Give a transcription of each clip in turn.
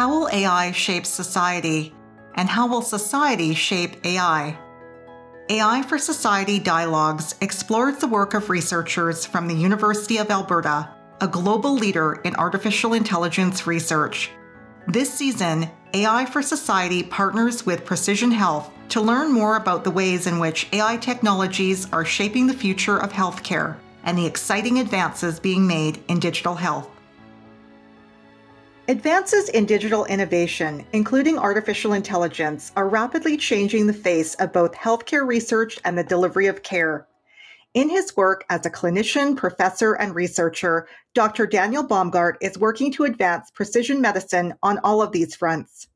How will AI shape society, and how will society shape AI? AI for Society Dialogues explores the work of researchers from the University of Alberta, a global leader in artificial intelligence research. This season, AI for Society partners with Precision Health to learn more about the ways in which AI technologies are shaping the future of healthcare and the exciting advances being made in digital health. Advances in digital innovation, including artificial intelligence, are rapidly changing the face of both healthcare research and the delivery of care. In his work as a clinician, professor, and researcher, Dr. Daniel Baumgart is working to advance precision medicine on all of these fronts.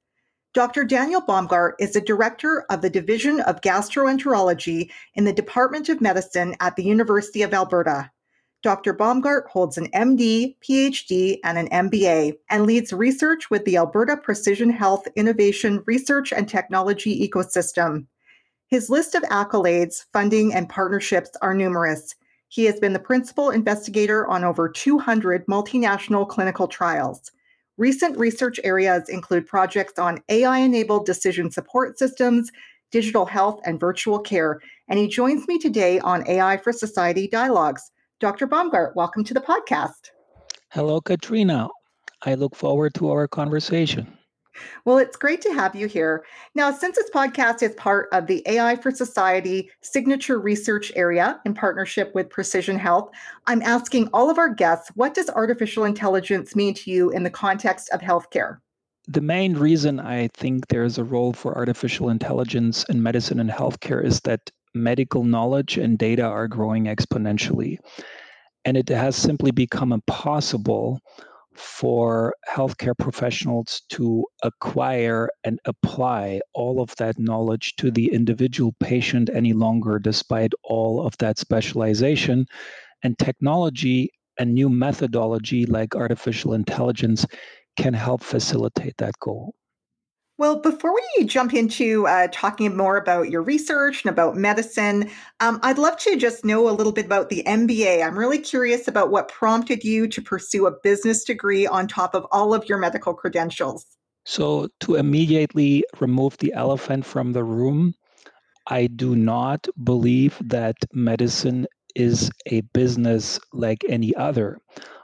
Dr. Daniel Baumgart is the director of the Division of Gastroenterology in the Department of Medicine at the University of Alberta. Dr. Baumgart holds an MD, PhD, and an MBA, and leads research with the Alberta Precision Health Innovation Research and Technology Ecosystem. His list of accolades, funding, and partnerships are numerous. He has been the principal investigator on over 200 multinational clinical trials. Recent research areas include projects on AI-enabled decision support systems, digital health, and virtual care, and he joins me today on AI for Society Dialogues. Dr. Baumgart, welcome to the podcast. Hello, Katrina. I look forward to our conversation. Well, it's great to have you here. Now, since this podcast is part of the AI for Society signature research area in partnership with Precision Health, I'm asking all of our guests, what does artificial intelligence mean to you in the context of healthcare? The main reason I think there is a role for artificial intelligence in medicine and healthcare is that medical knowledge and data are growing exponentially. And it has simply become impossible for healthcare professionals to acquire and apply all of that knowledge to the individual patient any longer, despite all of that specialization. And technology and new methodology like artificial intelligence can help facilitate that goal. Well, before we jump into talking more about your research and about medicine, I'd love to just know a little bit about the MBA. I'm really curious about what prompted you to pursue a business degree on top of all of your medical credentials. So to immediately remove the elephant from the room, I do not believe that medicine is a business like any other.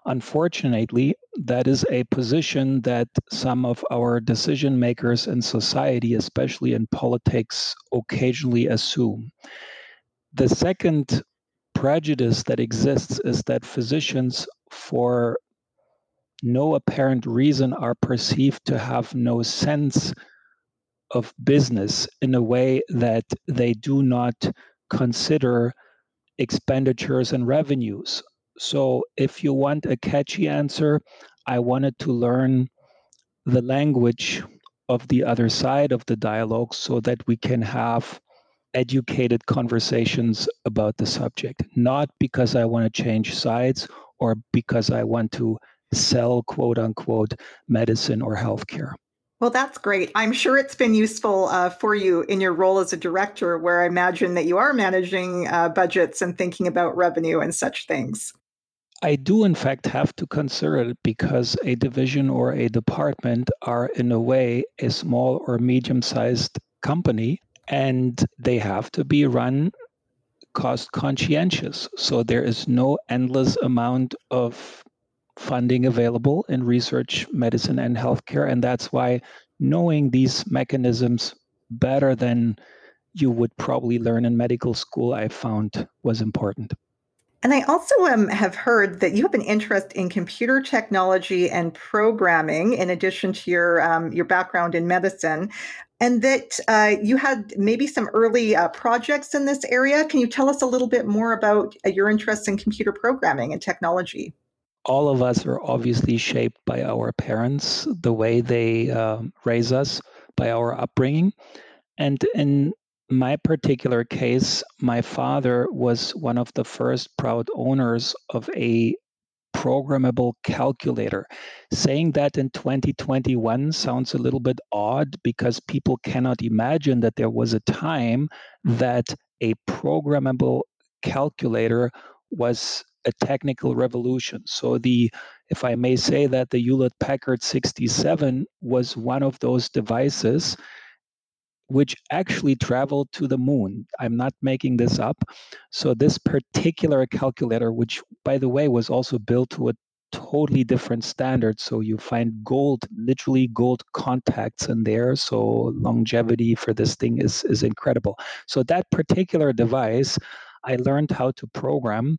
Unfortunately, that is a position that some of our decision makers in society, especially in politics, occasionally assume. The second prejudice that exists is that physicians, for no apparent reason, are perceived to have no sense of business in a way that they do not consider expenditures and revenues. So if you want a catchy answer, I wanted to learn the language of the other side of the dialogue so that we can have educated conversations about the subject, not because I want to change sides or because I want to sell, quote unquote, medicine or healthcare. Well, that's great. I'm sure it's been useful for you in your role as a director, where I imagine that you are managing budgets and thinking about revenue and such things. I do, in fact, have to consider it because a division or a department are, in a way, a small or medium-sized company, and they have to be run cost-conscientious. So there is no endless amount of funding available in research, medicine, and healthcare, and that's why knowing these mechanisms better than you would probably learn in medical school, I found was important. And I also have heard that you have an interest in computer technology and programming, in addition to your background in medicine, and that you had maybe some early projects in this area. Can you tell us a little bit more about your interest in computer programming and technology? All of us are obviously shaped by our parents, the way they raise us, by our upbringing. And in my particular case, my father was one of the first proud owners of a programmable calculator. Saying that in 2021 sounds a little bit odd because people cannot imagine that there was a time that a programmable calculator was a technical revolution. So the, if I may say that, the Hewlett-Packard 67 was one of those devices which actually traveled to the moon. I'm not making this up. So this particular calculator, which by the way was also built to a totally different standard. So you find gold, literally gold contacts in there. So longevity for this thing is incredible. So that particular device, I learned how to program.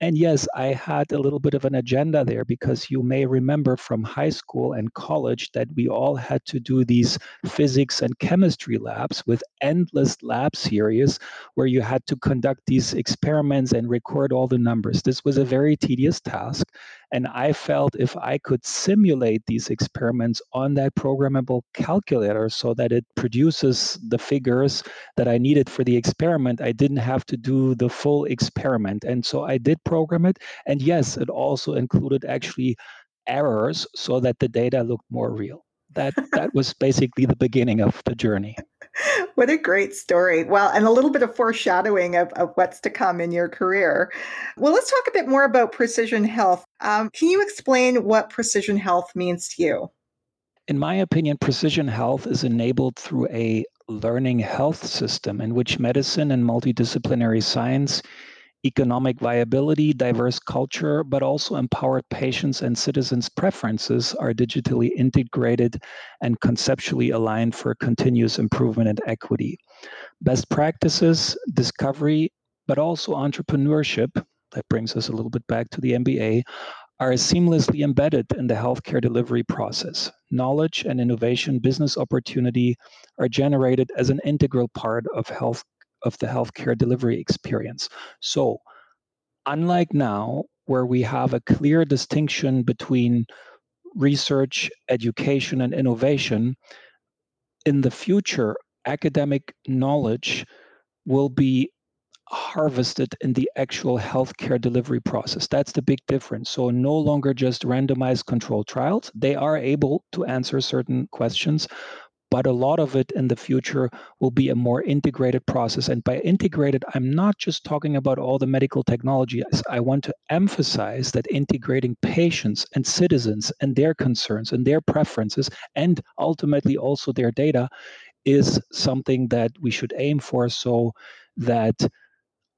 And yes, I had a little bit of an agenda there, because you may remember from high school and college that we all had to do these physics and chemistry labs with endless lab series where you had to conduct these experiments and record all the numbers. This was a very tedious task. And I felt if I could simulate these experiments on that programmable calculator so that it produces the figures that I needed for the experiment, I didn't have to do the full experiment. And so I did program it. And yes, it also included actually errors so that the data looked more real. That was basically the beginning of the journey. What a great story. Well, and a little bit of foreshadowing of what's to come in your career. Well, let's talk a bit more about precision health. Can you explain what precision health means to you? In my opinion, precision health is enabled through a learning health system in which medicine and multidisciplinary science, economic viability, diverse culture, but also empowered patients' and citizens' preferences are digitally integrated and conceptually aligned for continuous improvement and equity. Best practices, discovery, but also entrepreneurship, that brings us a little bit back to the MBA, are seamlessly embedded in the healthcare delivery process. Knowledge and innovation, business opportunity are generated as an integral part of the healthcare delivery experience. So unlike now, where we have a clear distinction between research, education, and innovation, in the future, academic knowledge will be harvested in the actual healthcare delivery process. That's the big difference. So no longer just randomized controlled trials. They are able to answer certain questions, but a lot of it in the future will be a more integrated process. And by integrated, I'm not just talking about all the medical technologies. I want to emphasize that integrating patients and citizens and their concerns and their preferences, and ultimately also their data, is something that we should aim for, so that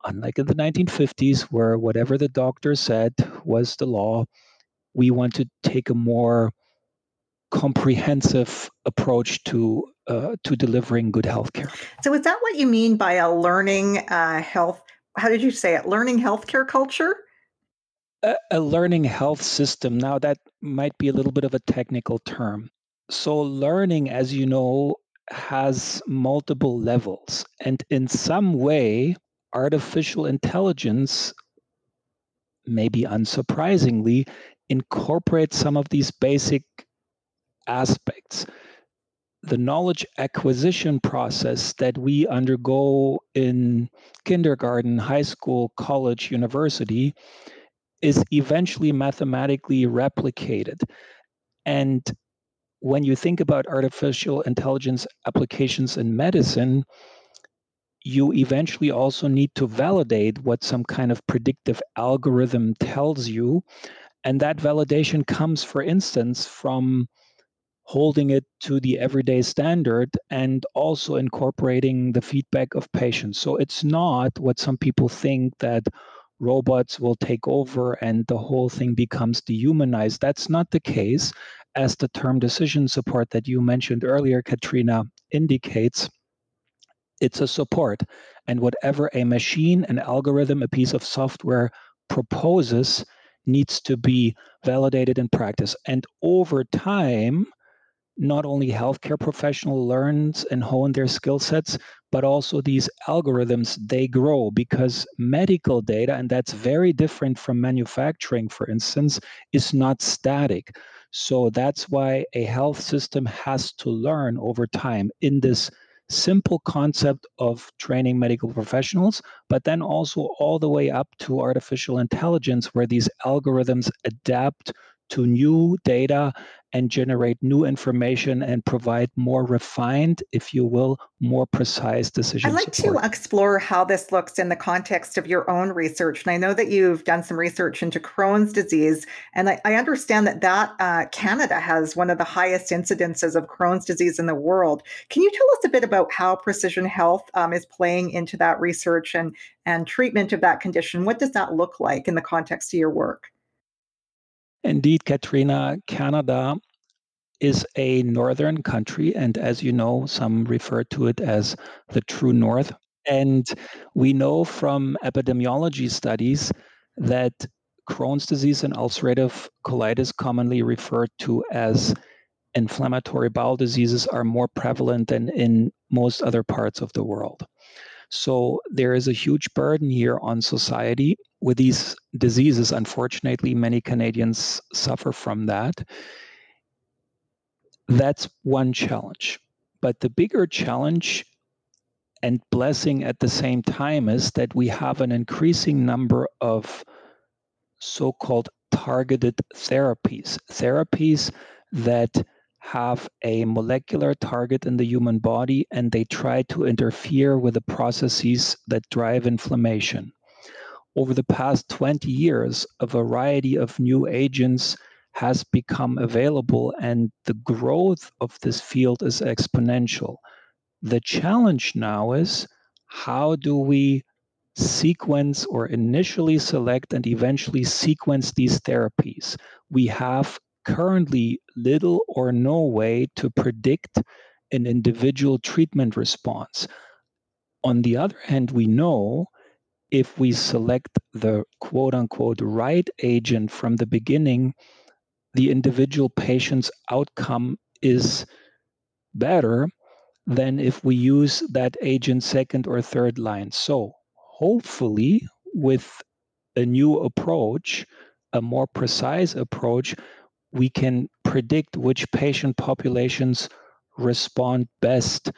unlike in the 1950s, where whatever the doctor said was the law, we want to take a more comprehensive approach to delivering good healthcare. So is that what you mean by a learning health? How did you say it? Learning healthcare culture? A learning health system. Now that might be a little bit of a technical term. So learning, as you know, has multiple levels, and in some way, artificial intelligence, maybe unsurprisingly, incorporates some of these basic aspects. The knowledge acquisition process that we undergo in kindergarten, high school, college, university is eventually mathematically replicated. And when you think about artificial intelligence applications in medicine, you eventually also need to validate what some kind of predictive algorithm tells you. And that validation comes, for instance, from holding it to the everyday standard and also incorporating the feedback of patients. So it's not what some people think, that robots will take over and the whole thing becomes dehumanized. That's not the case, as the term decision support that you mentioned earlier, Katrina, indicates. It's a support. And whatever a machine, an algorithm, a piece of software proposes needs to be validated in practice. And over time, not only healthcare professional learns and hone their skill sets, but also these algorithms, they grow, because medical data, and that's very different from manufacturing, for instance, is not static. So that's why a health system has to learn over time in this simple concept of training medical professionals, but then also all the way up to artificial intelligence, where these algorithms adapt to new data and generate new information and provide more refined, if you will, more precise decision support. I'd like to explore how this looks in the context of your own research. And I know that you've done some research into Crohn's disease. And I understand that Canada has one of the highest incidences of Crohn's disease in the world. Can you tell us a bit about how precision health is playing into that research and treatment of that condition? What does that look like in the context of your work? Indeed, Katrina, Canada is a northern country, and as you know, some refer to it as the true north. And we know from epidemiology studies that Crohn's disease and ulcerative colitis, commonly referred to as inflammatory bowel diseases, are more prevalent than in most other parts of the world. So there is a huge burden here on society with these diseases. Unfortunately, many Canadians suffer from that. That's one challenge. But the bigger challenge and blessing at the same time is that we have an increasing number of so-called targeted therapies that have a molecular target in the human body, and they try to interfere with the processes that drive inflammation. Over the past 20 years, a variety of new agents has become available, and the growth of this field is exponential. The challenge now is, how do we sequence or initially select and eventually sequence these therapies? We have currently little or no way to predict an individual treatment response. On the other hand, we know if we select the quote-unquote right agent from the beginning, the individual patient's outcome is better than if we use that agent second or third line. So hopefully, with a new approach, a more precise approach, we can predict which patient populations respond best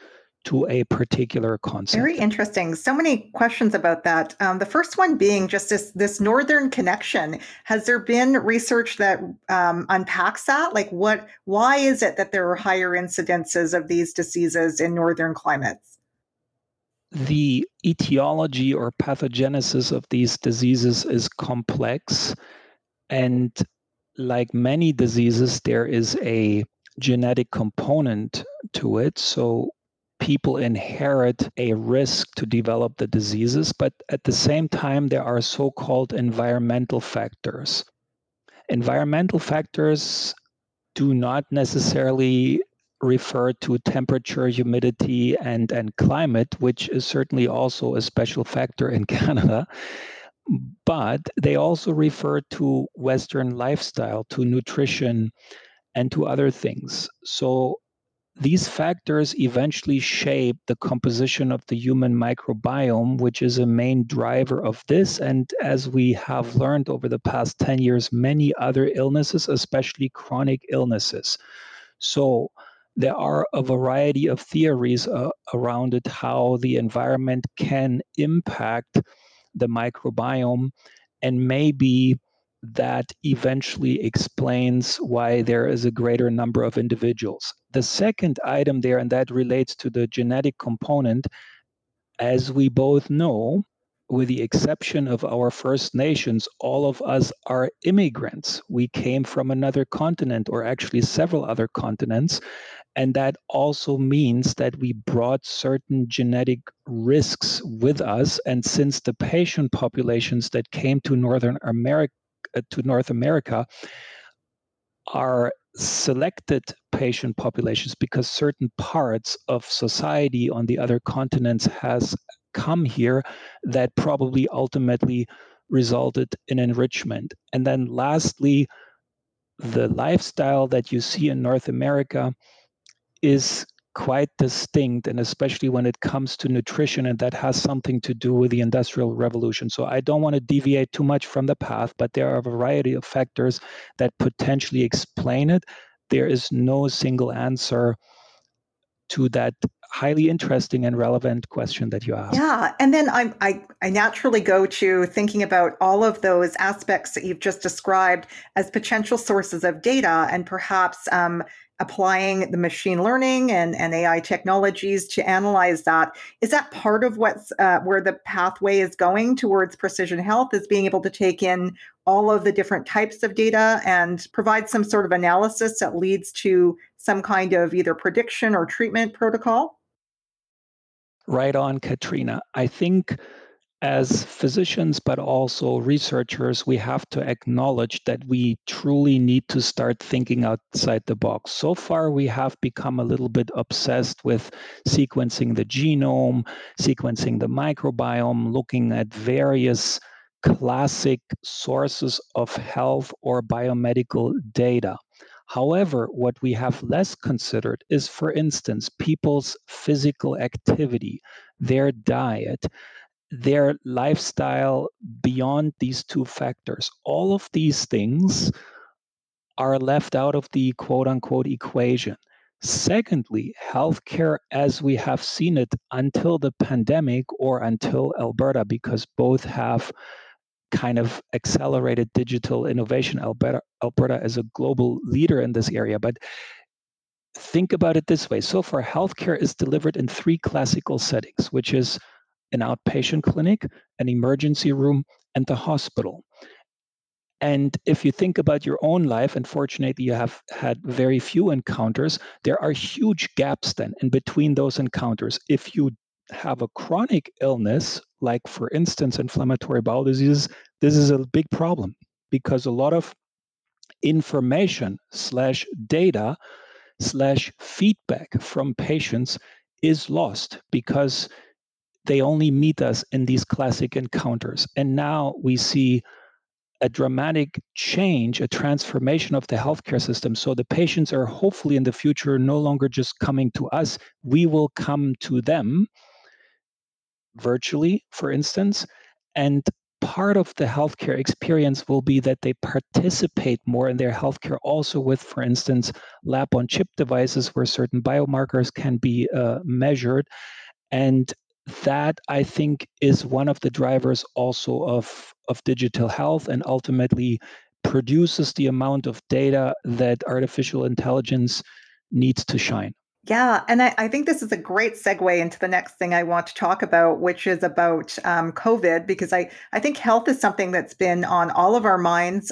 to a particular concept. Very interesting. So many questions about that. The first one being just this northern connection. Has there been research that unpacks that? Like, why is it that there are higher incidences of these diseases in northern climates? The etiology or pathogenesis of these diseases is complex, and like many diseases, there is a genetic component to it. So people inherit a risk to develop the diseases, but at the same time, there are so-called environmental factors. Environmental factors do not necessarily refer to temperature, humidity, and climate, which is certainly also a special factor in Canada. But they also refer to Western lifestyle, to nutrition, and to other things. So these factors eventually shape the composition of the human microbiome, which is a main driver of this. And as we have learned over the past 10 years, many other illnesses, especially chronic illnesses. So there are a variety of theories around it, how the environment can impact the microbiome, and maybe that eventually explains why there is a greater number of individuals. The second item there, and that relates to the genetic component, as we both know, with the exception of our First Nations, all of us are immigrants. We came from another continent, or actually several other continents, and that also means that we brought certain genetic risks with us. And since the patient populations that came to North America are selected patient populations, because certain parts of society on the other continents has come here, that probably ultimately resulted in enrichment. And then lastly, the lifestyle that you see in North America is quite distinct, and especially when it comes to nutrition, and that has something to do with the Industrial Revolution. So I don't want to deviate too much from the path, but there are a variety of factors that potentially explain it. There is no single answer to that highly interesting and relevant question that you asked. Yeah. And then I naturally go to thinking about all of those aspects that you've just described as potential sources of data, and perhaps applying the machine learning and AI technologies to analyze that. Is that part of what's where the pathway is going towards precision health, is being able to take in all of the different types of data and provide some sort of analysis that leads to some kind of either prediction or treatment protocol? Right on, Katrina. I think as physicians, but also researchers, we have to acknowledge that we truly need to start thinking outside the box. So far, we have become a little bit obsessed with sequencing the genome, sequencing the microbiome, looking at various classic sources of health or biomedical data. However, what we have less considered is, for instance, people's physical activity, their diet, their lifestyle beyond these two factors. All of these things are left out of the quote-unquote equation. Secondly, healthcare, as we have seen it until the pandemic or until Alberta, because both have kind of accelerated digital innovation. Alberta is a global leader in this area, but think about it this way. So far, healthcare is delivered in three classical settings, which is an outpatient clinic, an emergency room, and the hospital. And if you think about your own life, and fortunately you have had very few encounters, there are huge gaps then in between those encounters. If you have a chronic illness, like for instance, inflammatory bowel diseases, this is a big problem because a lot of information / data / feedback from patients is lost because they only meet us in these classic encounters. And now we see a dramatic change, a transformation of the healthcare system. So the patients are hopefully in the future no longer just coming to us. We will come to them virtually, for instance. And part of the healthcare experience will be that they participate more in their healthcare also with, for instance, lab-on-chip devices where certain biomarkers can be measured. And that, I think, is one of the drivers also of digital health, and ultimately produces the amount of data that artificial intelligence needs to shine. Yeah, and I think this is a great segue into the next thing I want to talk about, which is about COVID, because I think health is something that's been on all of our minds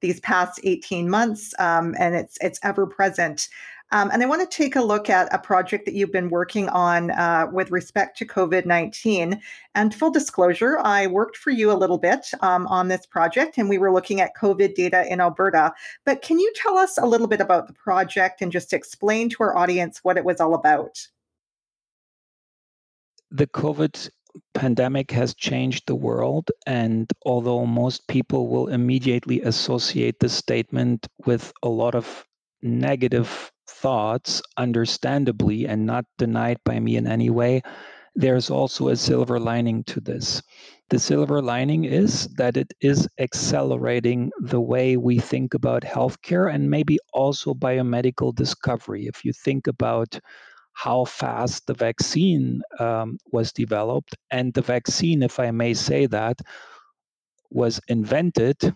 these past 18 months, and it's ever present. And I want to take a look at a project that you've been working on with respect to COVID-19. And full disclosure, I worked for you a little bit on this project, and we were looking at COVID data in Alberta. But can you tell us a little bit about the project and just explain to our audience what it was all about? The COVID pandemic has changed the world, and although most people will immediately associate this statement with a lot of negative thoughts, understandably, and not denied by me in any way, there's also a silver lining to this. The silver lining is that it is accelerating the way we think about healthcare and maybe also biomedical discovery. If you think about how fast the vaccine was developed, and the vaccine, if I may say that, was invented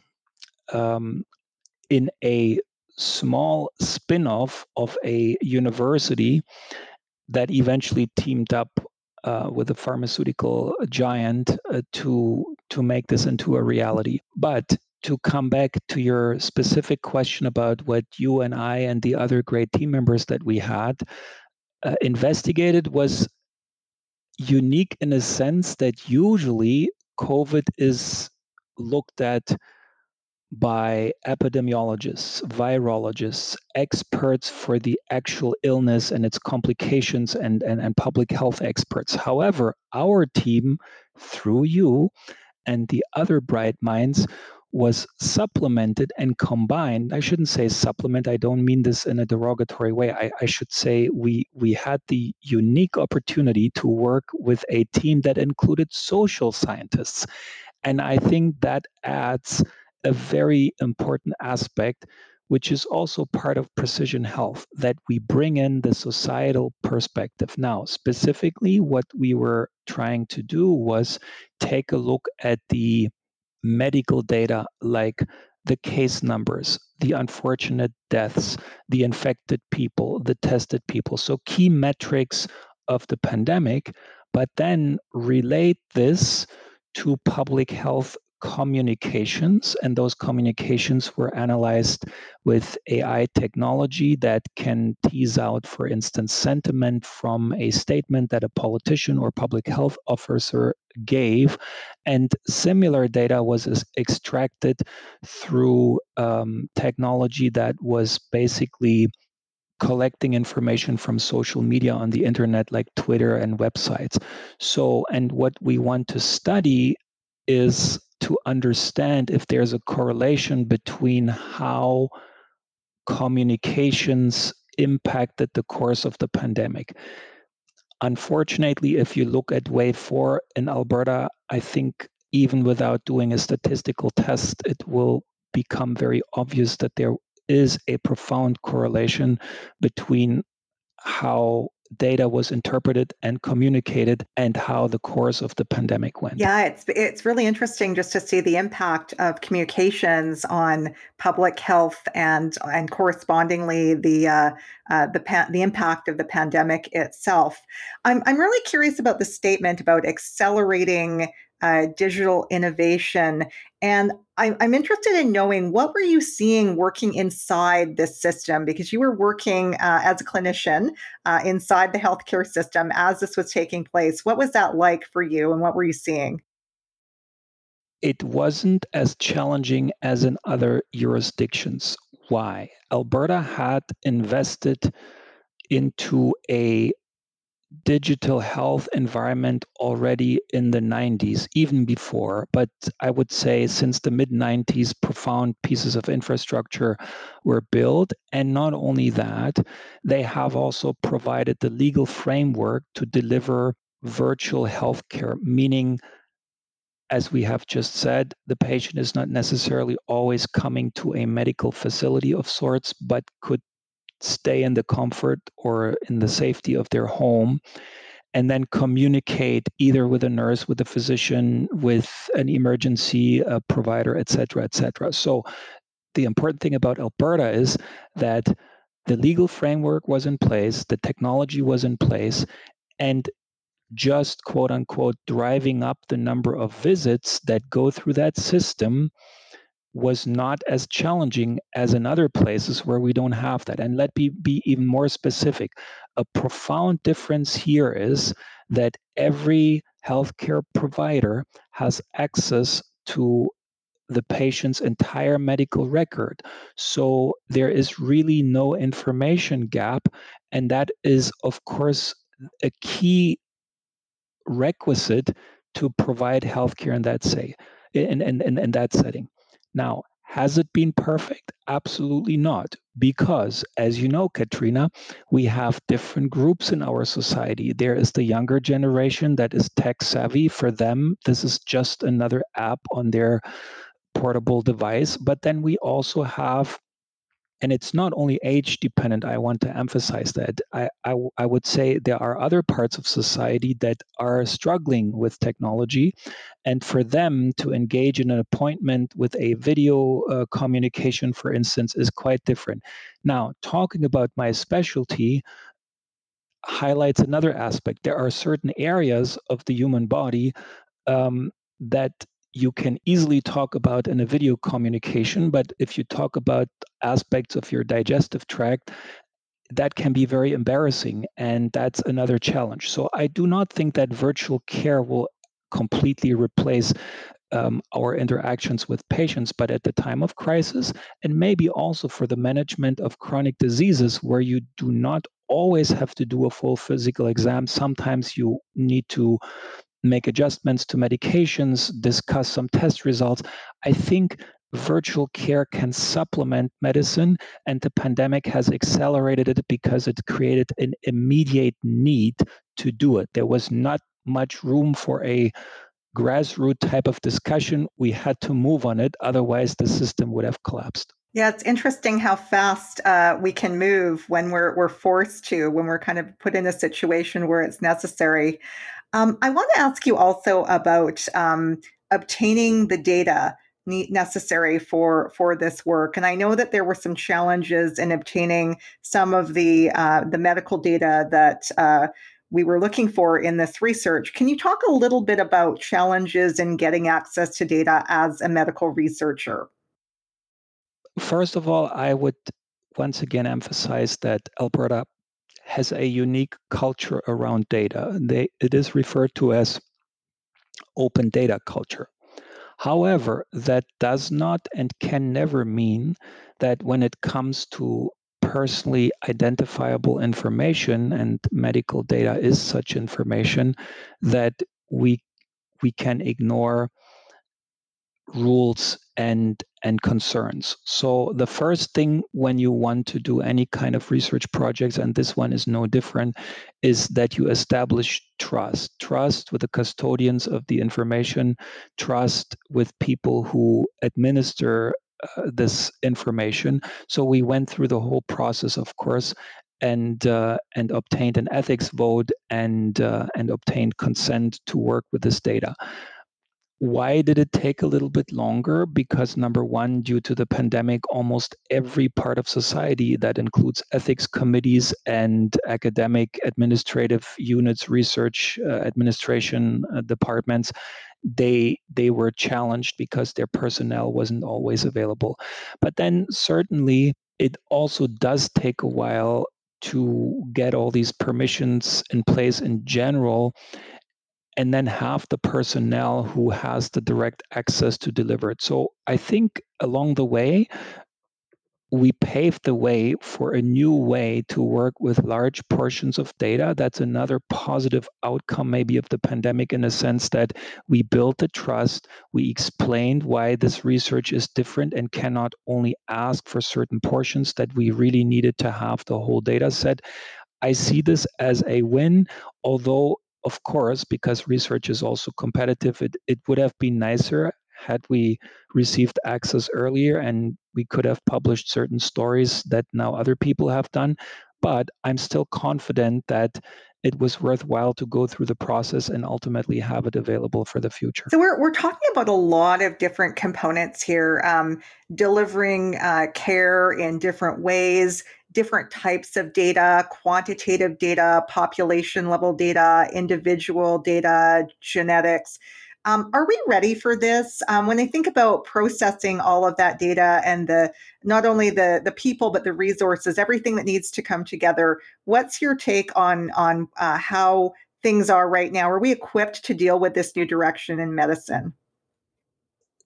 in a small spin-off of a university that eventually teamed up with a pharmaceutical giant to make this into a reality. But to come back to your specific question about what you and I and the other great team members that we had investigated was unique in a sense that usually COVID is looked at by epidemiologists, virologists, experts for the actual illness and its complications, and public health experts. However, our team, through you and the other bright minds, was supplemented and combined. I shouldn't say supplement. I don't mean this in a derogatory way. I should say we had the unique opportunity to work with a team that included social scientists. And I think that adds a very important aspect which is also part of precision health, that we bring in the societal perspective. Now, specifically, what we were trying to do was take a look at the medical data, like the case numbers, the unfortunate deaths, the infected people, the tested people. So key metrics of the pandemic, but then relate this to public health communications. And those communications were analyzed with AI technology that can tease out, for instance, sentiment from a statement that a politician or public health officer gave. And similar data was extracted through technology that was basically collecting information from social media on the internet, like Twitter and websites. So, and what we want to study is to understand if there's a correlation between how communications impacted the course of the pandemic. Unfortunately, if you look at wave 4 in Alberta, I think even without doing a statistical test, it will become very obvious that there is a profound correlation between how data was interpreted and communicated and how the course of the pandemic went. Yeah, it's really interesting just to see the impact of communications on public health and correspondingly the impact of the pandemic itself. I'm really curious about the statement about accelerating digital innovation. And I'm interested in knowing, what were you seeing working inside this system? Because you were working as a clinician inside the healthcare system as this was taking place. What was that like for you, and what were you seeing? It wasn't as challenging as in other jurisdictions. Why? Alberta had invested into a digital health environment already in the 90s, even before. But I would say since the mid-90s, profound pieces of infrastructure were built. And not only that, they have also provided the legal framework to deliver virtual healthcare, meaning, as we have just said, the patient is not necessarily always coming to a medical facility of sorts, but could stay in the comfort or in the safety of their home, and then communicate either with a nurse, with a physician, with an emergency provider, et cetera, et cetera. So the important thing about Alberta is that the legal framework was in place, the technology was in place, and just, quote unquote, driving up the number of visits that go through that system was not as challenging as in other places where we don't have that. And let me be even more specific. A profound difference here is that every healthcare provider has access to the patient's entire medical record. So there is really no information gap. And that is, of course, a key requisite to provide healthcare in that that setting. Now, has it been perfect? Absolutely not. Because, as you know, Katrina, we have different groups in our society. There is the younger generation that is tech savvy. For them, this is just another app on their portable device. But then we also have, and it's not only age dependent, I want to emphasize that. I would say there are other parts of society that are struggling with technology. And for them to engage in an appointment with a video communication, for instance, is quite different. Now, talking about my specialty highlights another aspect. There are certain areas of the human body that you can easily talk about in a video communication, but if you talk about aspects of your digestive tract, that can be very embarrassing, and that's another challenge. So I do not think that virtual care will completely replace our interactions with patients, but at the time of crisis, and maybe also for the management of chronic diseases where you do not always have to do a full physical exam, sometimes you need to make adjustments to medications, discuss some test results. I think virtual care can supplement medicine, and the pandemic has accelerated it because it created an immediate need to do it. There was not much room for a grassroots type of discussion. We had to move on it, otherwise the system would have collapsed. Yeah, it's interesting how fast we can move when we're forced to, when we're kind of put in a situation where it's necessary. I want to ask you also about obtaining the data necessary for this work. And I know that there were some challenges in obtaining some of the medical data that we were looking for in this research. Can you talk a little bit about challenges in getting access to data as a medical researcher? First of all, I would once again emphasize that Alberta has a unique culture around data. It is referred to as open data culture. However, that does not and can never mean that when it comes to personally identifiable information, and medical data is such information, that we can ignore rules and concerns. So the first thing when you want to do any kind of research projects, and this one is no different, is that you establish trust. Trust with the custodians of the information, trust with people who administer this information. So we went through the whole process, of course, and obtained an ethics vote and obtained consent to work with this data. Why did it take a little bit longer? Because number one, due to the pandemic, almost every part of society, that includes ethics committees and academic administrative units, research administration departments, they were challenged because their personnel wasn't always available. But then certainly it also does take a while to get all these permissions in place in general, and then half the personnel who has the direct access to deliver it. So I think along the way, we paved the way for a new way to work with large portions of data. That's another positive outcome maybe of the pandemic, in a sense that we built the trust, we explained why this research is different and cannot only ask for certain portions, that we really needed to have the whole data set. I see this as a win, although of course, because research is also competitive, it would have been nicer had we received access earlier and we could have published certain stories that now other people have done. But I'm still confident that it was worthwhile to go through the process and ultimately have it available for the future. So we're talking about a lot of different components here, delivering care in different ways, different types of data, quantitative data, population level data, individual data, genetics. Are we ready for this? When I think about processing all of that data and not only the people, but the resources, everything that needs to come together, what's your take on how things are right now? Are we equipped to deal with this new direction in medicine?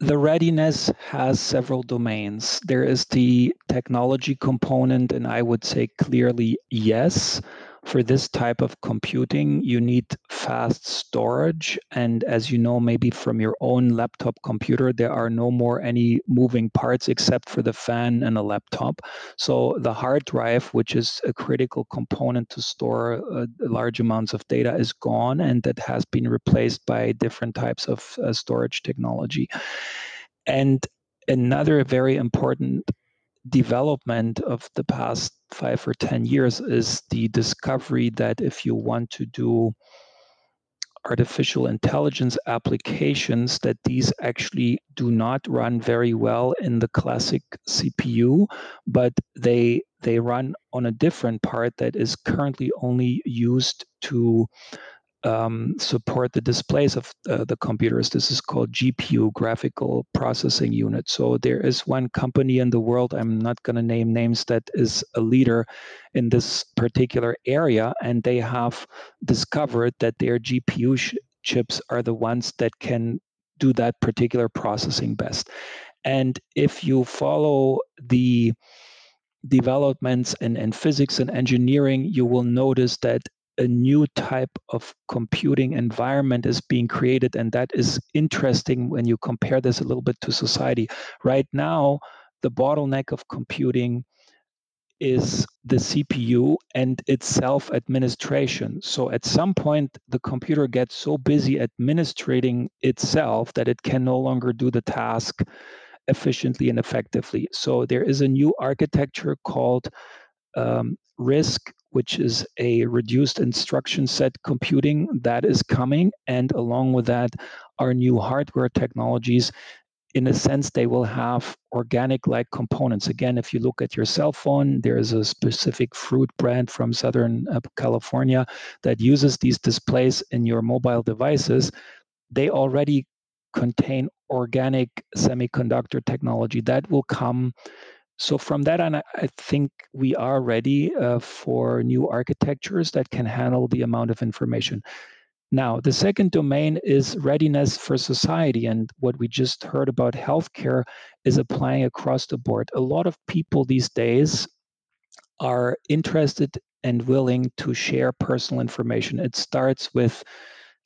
The readiness has several domains. There is the technology component, and I would say clearly yes. For this type of computing, you need fast storage. And as you know, maybe from your own laptop computer, there are no more any moving parts except for the fan and a laptop. So the hard drive, which is a critical component to store large amounts of data, is gone, and that has been replaced by different types of storage technology. And another very important development of the past 5 or 10 years is the discovery that if you want to do artificial intelligence applications, that these actually do not run very well in the classic CPU, but they run on a different part that is currently only used to support the displays of the computers. This is called GPU, graphical processing unit. So there is one company in the world, I'm not going to name names, that is a leader in this particular area, and they have discovered that their GPU chips are the ones that can do that particular processing best. And if you follow the developments in physics and engineering, you will notice that a new type of computing environment is being created, and that is interesting when you compare this a little bit to society. Right now, the bottleneck of computing is the CPU and its self-administration. So at some point, the computer gets so busy administrating itself that it can no longer do the task efficiently and effectively. So there is a new architecture called RISC, which is a reduced instruction set computing that is coming. And along with that, our new hardware technologies, in a sense, they will have organic-like components. Again, if you look at your cell phone, there is a specific fruit brand from Southern California that uses these displays in your mobile devices. They already contain organic semiconductor technology that will come. So from that on, I think we are ready for new architectures that can handle the amount of information. Now, the second domain is readiness for society. And what we just heard about healthcare is applying across the board. A lot of people these days are interested and willing to share personal information. It starts with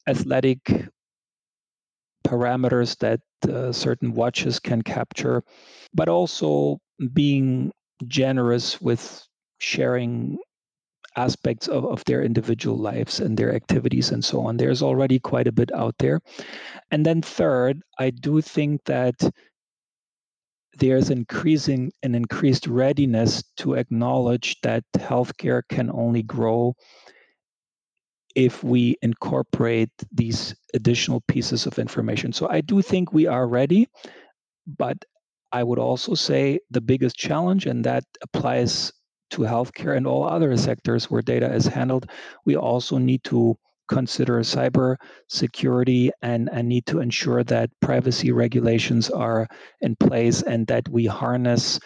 athletic parameters that certain watches can capture, but also being generous with sharing aspects of their individual lives and their activities and so on. There's already quite a bit out there. And then third, I do think that there's an increased readiness to acknowledge that healthcare can only grow if we incorporate these additional pieces of information. So I do think we are ready, but I would also say the biggest challenge, and that applies to healthcare and all other sectors where data is handled, we also need to consider cyber security and need to ensure that privacy regulations are in place and that we harness,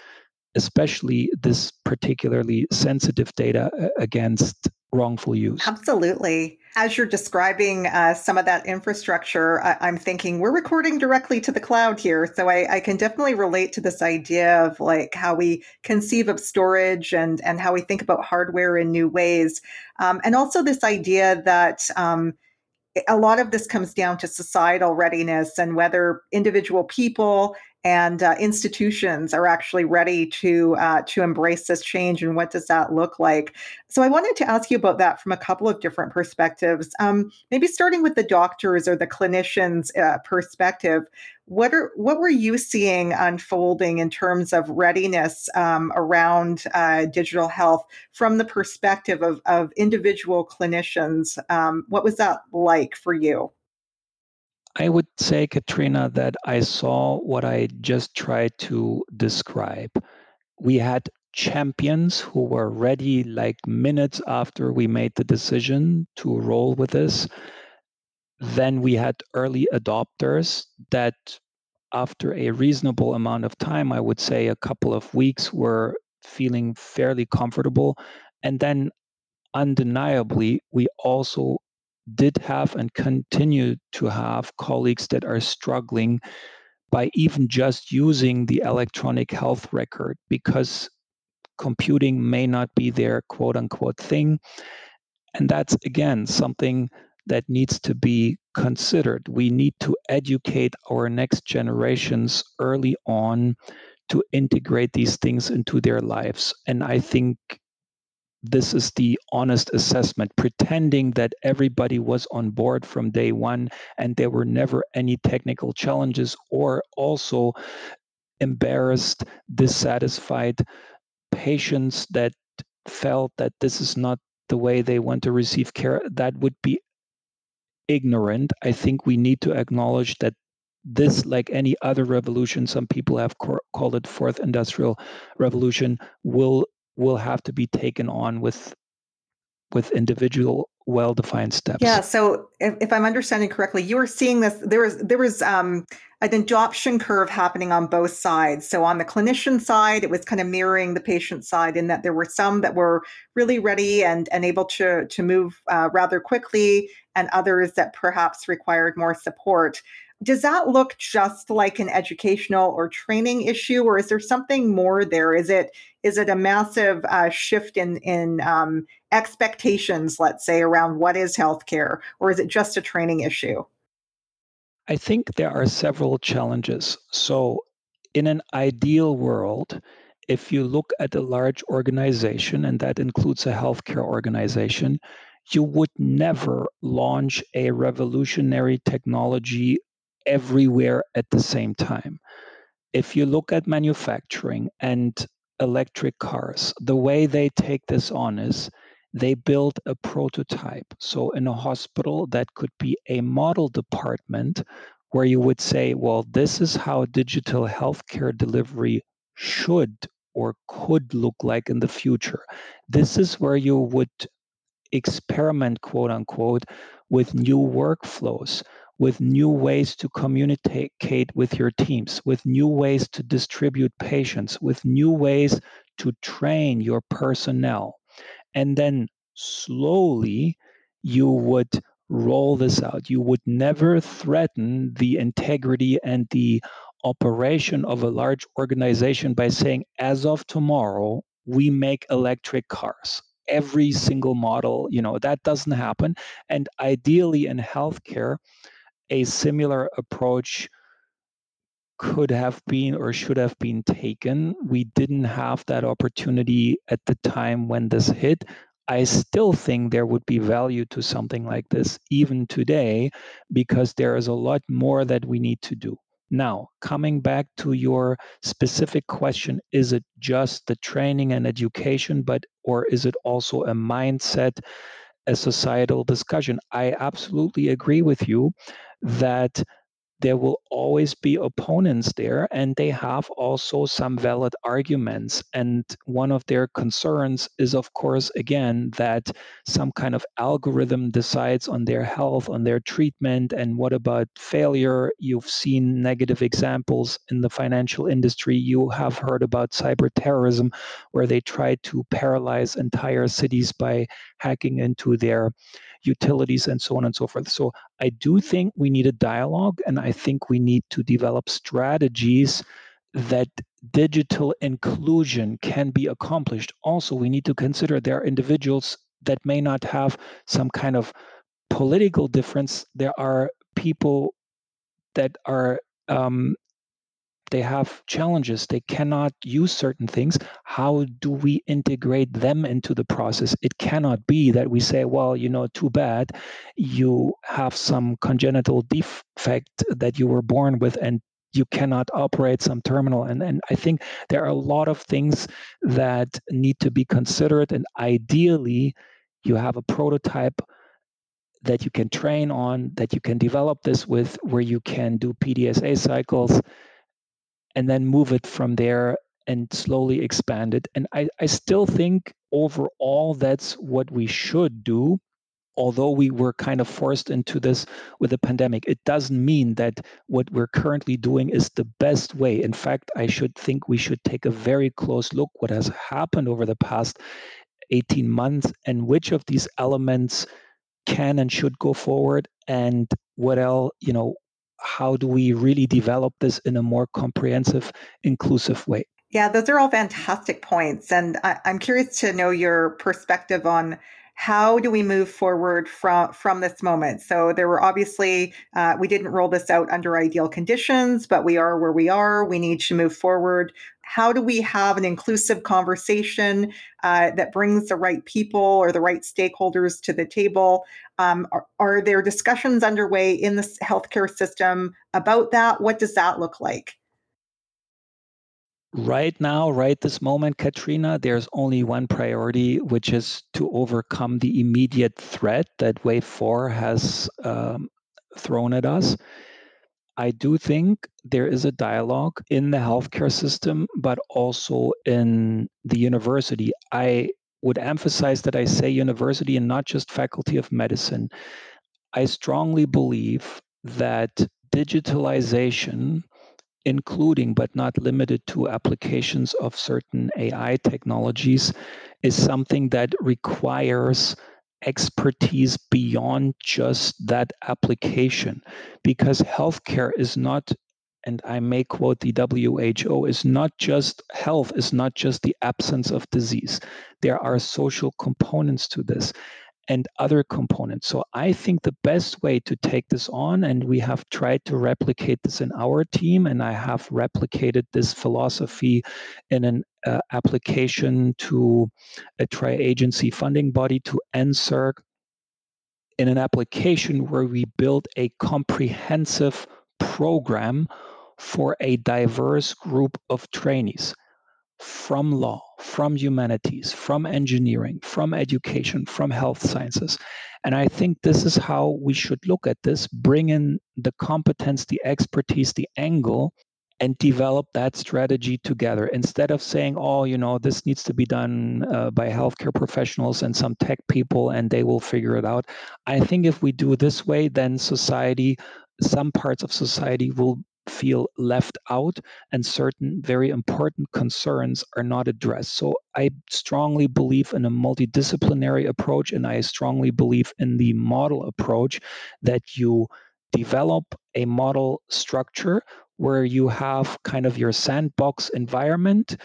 especially this particularly sensitive data against wrongful use. Absolutely. As you're describing some of that infrastructure, I'm thinking we're recording directly to the cloud here. So I can definitely relate to this idea of like how we conceive of storage and how we think about hardware in new ways. And also this idea that a lot of this comes down to societal readiness and whether individual people and institutions are actually ready to embrace this change, and what does that look like? So I wanted to ask you about that from a couple of different perspectives, maybe starting with the doctors or the clinicians perspective. What were you seeing unfolding in terms of readiness around digital health from the perspective of individual clinicians? What was that like for you? I would say, Katrina, that I saw what I just tried to describe. We had champions who were ready like minutes after we made the decision to roll with this. Then we had early adopters that after a reasonable amount of time, I would say a couple of weeks, were feeling fairly comfortable. And then undeniably, we also did have and continue to have colleagues that are struggling by even just using the electronic health record because computing may not be their quote unquote thing. And that's, again, something that needs to be considered. We need to educate our next generations early on to integrate these things into their lives. And I think this is the honest assessment. Pretending that everybody was on board from day one and there were never any technical challenges, or also embarrassed, dissatisfied patients that felt that this is not the way they want to receive care, that would be ignorant. I think we need to acknowledge that this, like any other revolution, some people have called it Fourth Industrial Revolution, will have to be taken on with individual well-defined steps. Yeah. So if I'm understanding correctly, you were seeing this, there was an adoption curve happening on both sides. So on the clinician side, it was kind of mirroring the patient side in that there were some that were really ready and able to move rather quickly, and others that perhaps required more support. Does that look just like an educational or training issue, or is there something more there? Is it a massive shift in expectations, let's say, around what is healthcare, or is it just a training issue? I think there are several challenges. So in an ideal world, if you look at a large organization, and that includes a healthcare organization, you would never launch a revolutionary technology everywhere at the same time. if you look at manufacturing and electric cars, the way they take this on is they build a prototype. So in a hospital, that could be a model department where you would say, well, this is how digital healthcare delivery should or could look like in the future. This is where you would experiment, quote unquote, with new workflows, with new ways to communicate with your teams, with new ways to distribute patients, with new ways to train your personnel. And then slowly you would roll this out. You would never threaten the integrity and the operation of a large organization by saying, as of tomorrow, we make electric cars. Every single model, that doesn't happen. And ideally in healthcare, a similar approach could have been or should have been taken. We didn't have that opportunity at the time when this hit. I still think there would be value to something like this even today, because there is a lot more that we need to do. Now, coming back to your specific question, is it just the training and education, or is it also a mindset, a societal discussion? I absolutely agree with you that there will always be opponents there, and they have also some valid arguments. And one of their concerns is, of course, again, that some kind of algorithm decides on their health, on their treatment, and what about failure? You've seen negative examples in the financial industry. You have heard about cyber terrorism, where they try to paralyze entire cities by hacking into their utilities and so on and so forth. So I do think we need a dialogue, and I think we need to develop strategies that digital inclusion can be accomplished. Also, we need to consider there are individuals that may not have some kind of political difference. There are people that are they have challenges. They cannot use certain things. How do we integrate them into the process? It cannot be that we say, well, too bad, you have some congenital defect that you were born with and you cannot operate some terminal. And I think there are a lot of things that need to be considered. And ideally, you have a prototype that you can train on, that you can develop this with, where you can do PDSA cycles, and then move it from there and slowly expand it. And I still think overall that's what we should do, although we were kind of forced into this with the pandemic. It doesn't mean that what we're currently doing is the best way. In fact, I should think we should take a very close look what has happened over the past 18 months and which of these elements can and should go forward, and what else, how do we really develop this in a more comprehensive, inclusive way? Yeah, those are all fantastic points. And I'm curious to know your perspective on how do we move forward from this moment? So there were obviously, we didn't roll this out under ideal conditions, but we are where we are. We need to move forward. How do we have an inclusive conversation that brings the right people or the right stakeholders to the table? Are there discussions underway in the healthcare system about that? What does that look like? Right now, right this moment, Katrina, there's only one priority, which is to overcome the immediate threat that Wave 4 has thrown at us. I do think there is a dialogue in the healthcare system, but also in the university. I would emphasize that I say university and not just faculty of medicine. I strongly believe that digitalization, including but not limited to applications of certain AI technologies, is something that requires expertise beyond just that application. Because healthcare is not, and I may quote the WHO, is not just the absence of disease. There are social components to this and other components. So I think the best way to take this on, and we have tried to replicate this in our team, and I have replicated this philosophy in an application to a tri-agency funding body, to NSERC, in an application where we build a comprehensive program for a diverse group of trainees from law, from humanities, from engineering, from education, from health sciences. And I think this is how we should look at this, bring in the competence, the expertise, the angle, and develop that strategy together instead of saying, oh, you know, this needs to be done by healthcare professionals and some tech people and they will figure it out. I think if we do this way, then society, some parts of society will feel left out and certain very important concerns are not addressed. So I strongly believe in a multidisciplinary approach, and I strongly believe in the model approach that you develop a model structure where you have kind of your sandbox environment,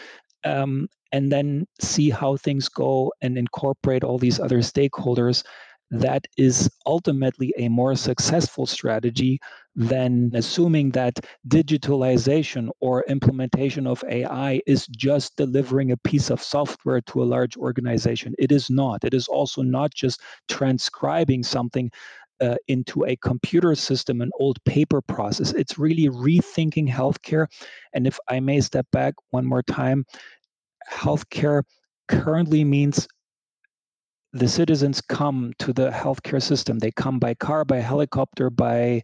and then see how things go and incorporate all these other stakeholders. That is ultimately a more successful strategy than assuming that digitalization or implementation of AI is just delivering a piece of software to a large organization. It is not. It is also not just transcribing something into a computer system, an old paper process. It's really rethinking healthcare. And if I may step back one more time, healthcare currently means the citizens come to the healthcare system. They come by car, by helicopter, by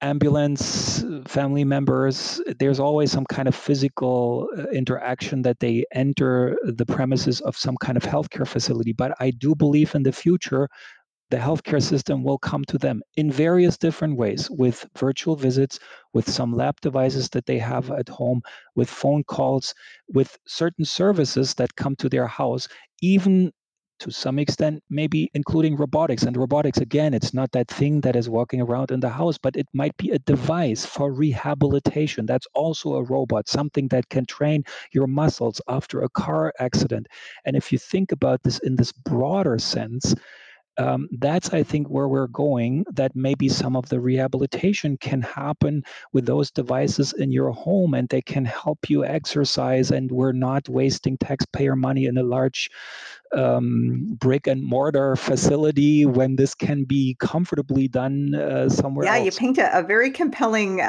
ambulance, family members. There's always some kind of physical interaction that they enter the premises of some kind of healthcare facility. But I do believe in the future, the healthcare system will come to them in various different ways, with virtual visits, with some lab devices that they have at home, with phone calls, with certain services that come to their house, even to some extent, maybe including robotics. And robotics, again, it's not that thing that is walking around in the house, but it might be a device for rehabilitation. That's also a robot, something that can train your muscles after a car accident. And if you think about this in this broader sense, that's, I think, where we're going, that maybe some of the rehabilitation can happen with those devices in your home, and they can help you exercise, and we're not wasting taxpayer money in a large brick and mortar facility when this can be comfortably done somewhere else. Yeah, you paint a very compelling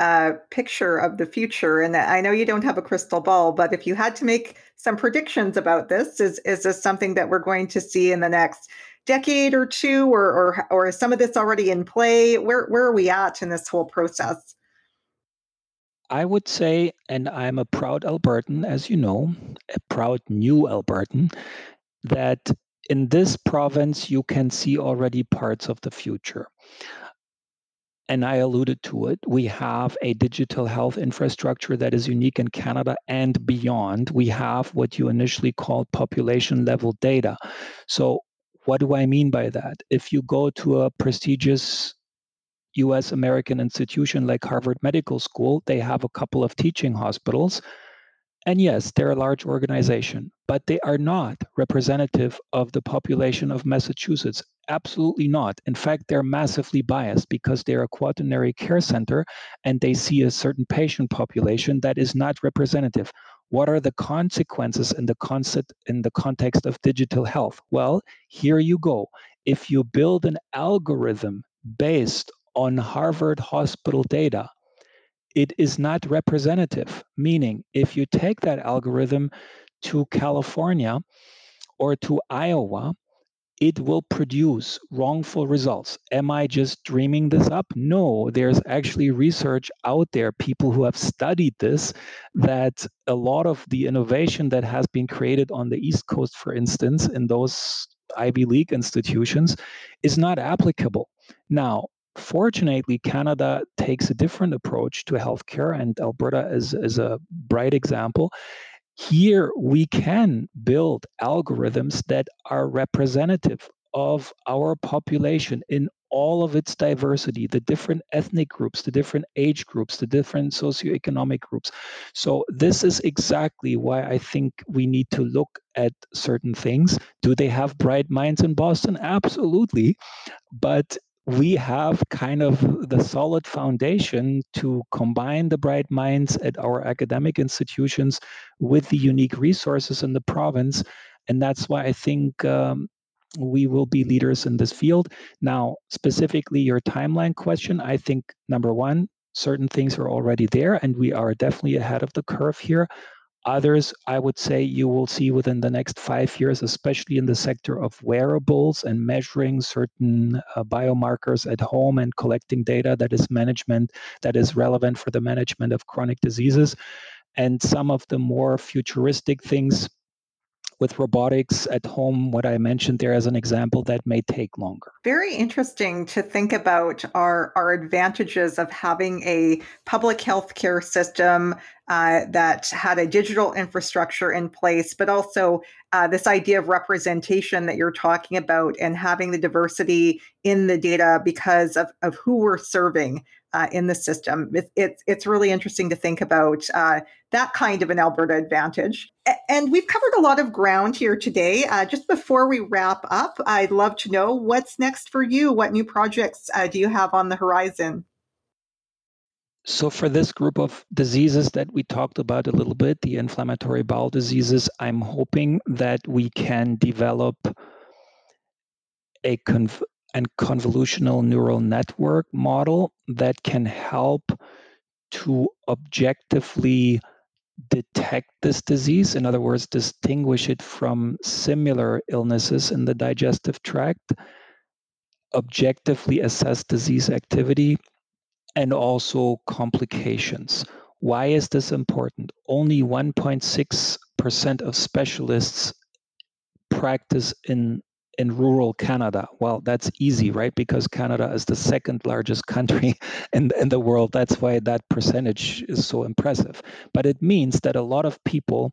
picture of the future. And I know you don't have a crystal ball, but if you had to make some predictions about this, is this something that we're going to see in the next decade or two, or is some of this already in play? Where are we at in this whole process? I would say, and I'm a proud Albertan, as you know, a proud new Albertan, that in this province, you can see already parts of the future. And I alluded to it. We have a digital health infrastructure that is unique in Canada and beyond. We have what you initially called population level data. So what do I mean by that? If you go to a prestigious US American institution like Harvard Medical School, they have a couple of teaching hospitals. And yes, they're a large organization, but they are not representative of the population of Massachusetts. Absolutely not. In fact, they're massively biased because they're a quaternary care center and they see a certain patient population that is not representative. What are the consequences in the context of digital health? Well, here you go. If you build an algorithm based on Harvard hospital data, it is not representative, meaning if you take that algorithm to California or to Iowa, it will produce wrongful results. Am I just dreaming this up? No, there's actually research out there, people who have studied this, that a lot of the innovation that has been created on the East Coast, for instance, in those Ivy League institutions, is not applicable. Now, fortunately, Canada takes a different approach to healthcare, and Alberta is a bright example. Here we can build algorithms that are representative of our population in all of its diversity, the different ethnic groups, the different age groups, the different socioeconomic groups. So this is exactly why I think we need to look at certain things. Do they have bright minds in Boston? Absolutely. But we have kind of the solid foundation to combine the bright minds at our academic institutions with the unique resources in the province. And that's why I think we will be leaders in this field. Now, specifically your timeline question, I think number one, Certain things are already there, and we are definitely ahead of the curve here. Others, I would say, you will see within the next 5 years, especially in the sector of wearables and measuring certain biomarkers at home and collecting data that is relevant for the management of chronic diseases. And some of the more futuristic things with robotics at home, what I mentioned there as an example, that may take longer. Very interesting to think about our advantages of having a public healthcare system that had a digital infrastructure in place, but also this idea of representation that you're talking about and having the diversity in the data because of who we're serving in the system. It's really interesting to think about that kind of an Alberta advantage. And we've covered a lot of ground here today. Just before we wrap up, I'd love to know what's next for you. What new projects do you have on the horizon? So for this group of diseases that we talked about a little bit, the inflammatory bowel diseases, I'm hoping that we can develop a convolutional neural network model that can help to objectively detect this disease. In other words, distinguish it from similar illnesses in the digestive tract, objectively assess disease activity, and also complications. Why is this important? Only 1.6% of specialists practice in rural Canada. Well, that's easy, right? Because Canada is the second largest country in the world. That's why that percentage is so impressive. But it means that a lot of people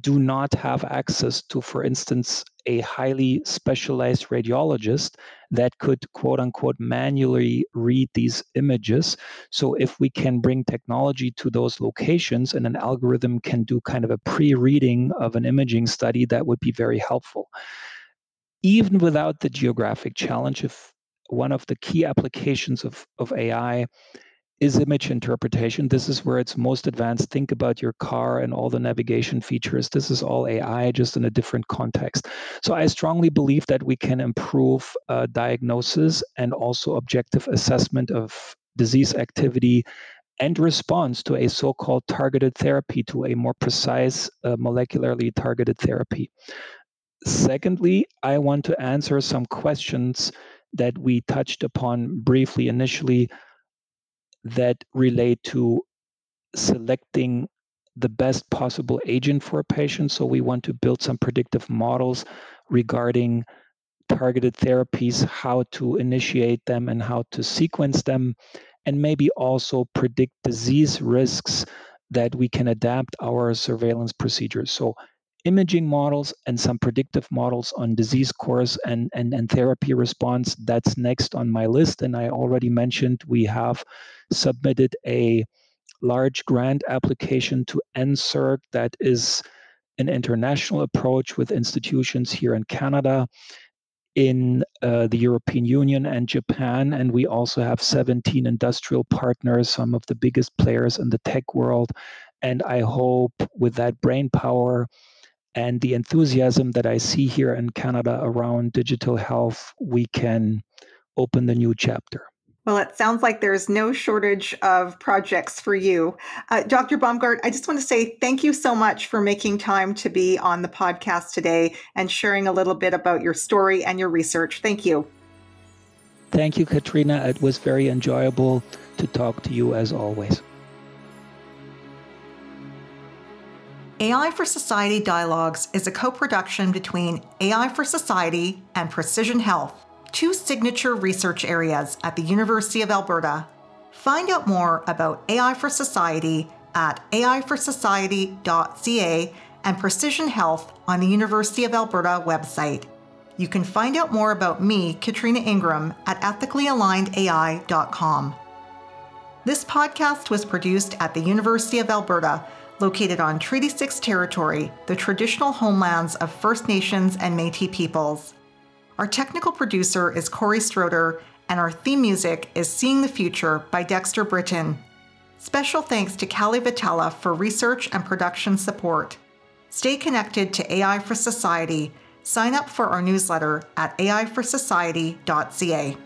do not have access to, for instance, a highly specialized radiologist that could, quote unquote, manually read these images. So if we can bring technology to those locations and an algorithm can do kind of a pre-reading of an imaging study, that would be very helpful. Even without the geographic challenge, if one of the key applications of AI is image interpretation, this is where it's most advanced. Think about your car and all the navigation features. This is all AI, just in a different context. So I strongly believe that we can improve diagnosis and also objective assessment of disease activity and response to a so-called targeted therapy, to a more precise molecularly targeted therapy. Secondly, I want to answer some questions that we touched upon briefly initially that relate to selecting the best possible agent for a patient. So we want to build some predictive models regarding targeted therapies, how to initiate them and how to sequence them, and maybe also predict disease risks that we can adapt our surveillance procedures. So imaging models and some predictive models on disease course and therapy response, that's next on my list. And I already mentioned we have submitted a large grant application to NSERC that is an international approach with institutions here in Canada, in the European Union and Japan. And we also have 17 industrial partners, some of the biggest players in the tech world. And I hope with that brainpower and the enthusiasm that I see here in Canada around digital health, we can open the new chapter. Well, it sounds like there's no shortage of projects for you. Dr. Baumgart, I just want to say thank you so much for making time to be on the podcast today and sharing a little bit about your story and your research. Thank you. Thank you, Katrina. It was very enjoyable to talk to you as always. AI for Society Dialogues is a co-production between AI for Society and Precision Health, two signature research areas at the University of Alberta. Find out more about AI for Society at aiforsociety.ca and Precision Health on the University of Alberta website. You can find out more about me, Katrina Ingram, at ethicallyalignedai.com. This podcast was produced at the University of Alberta, located on Treaty 6 territory, the traditional homelands of First Nations and Métis peoples. Our technical producer is Corey Schroeder, and our theme music is Seeing the Future by Dexter Britton. Special thanks to Callie Vitella for research and production support. Stay connected to AI for Society. Sign up for our newsletter at aiforsociety.ca.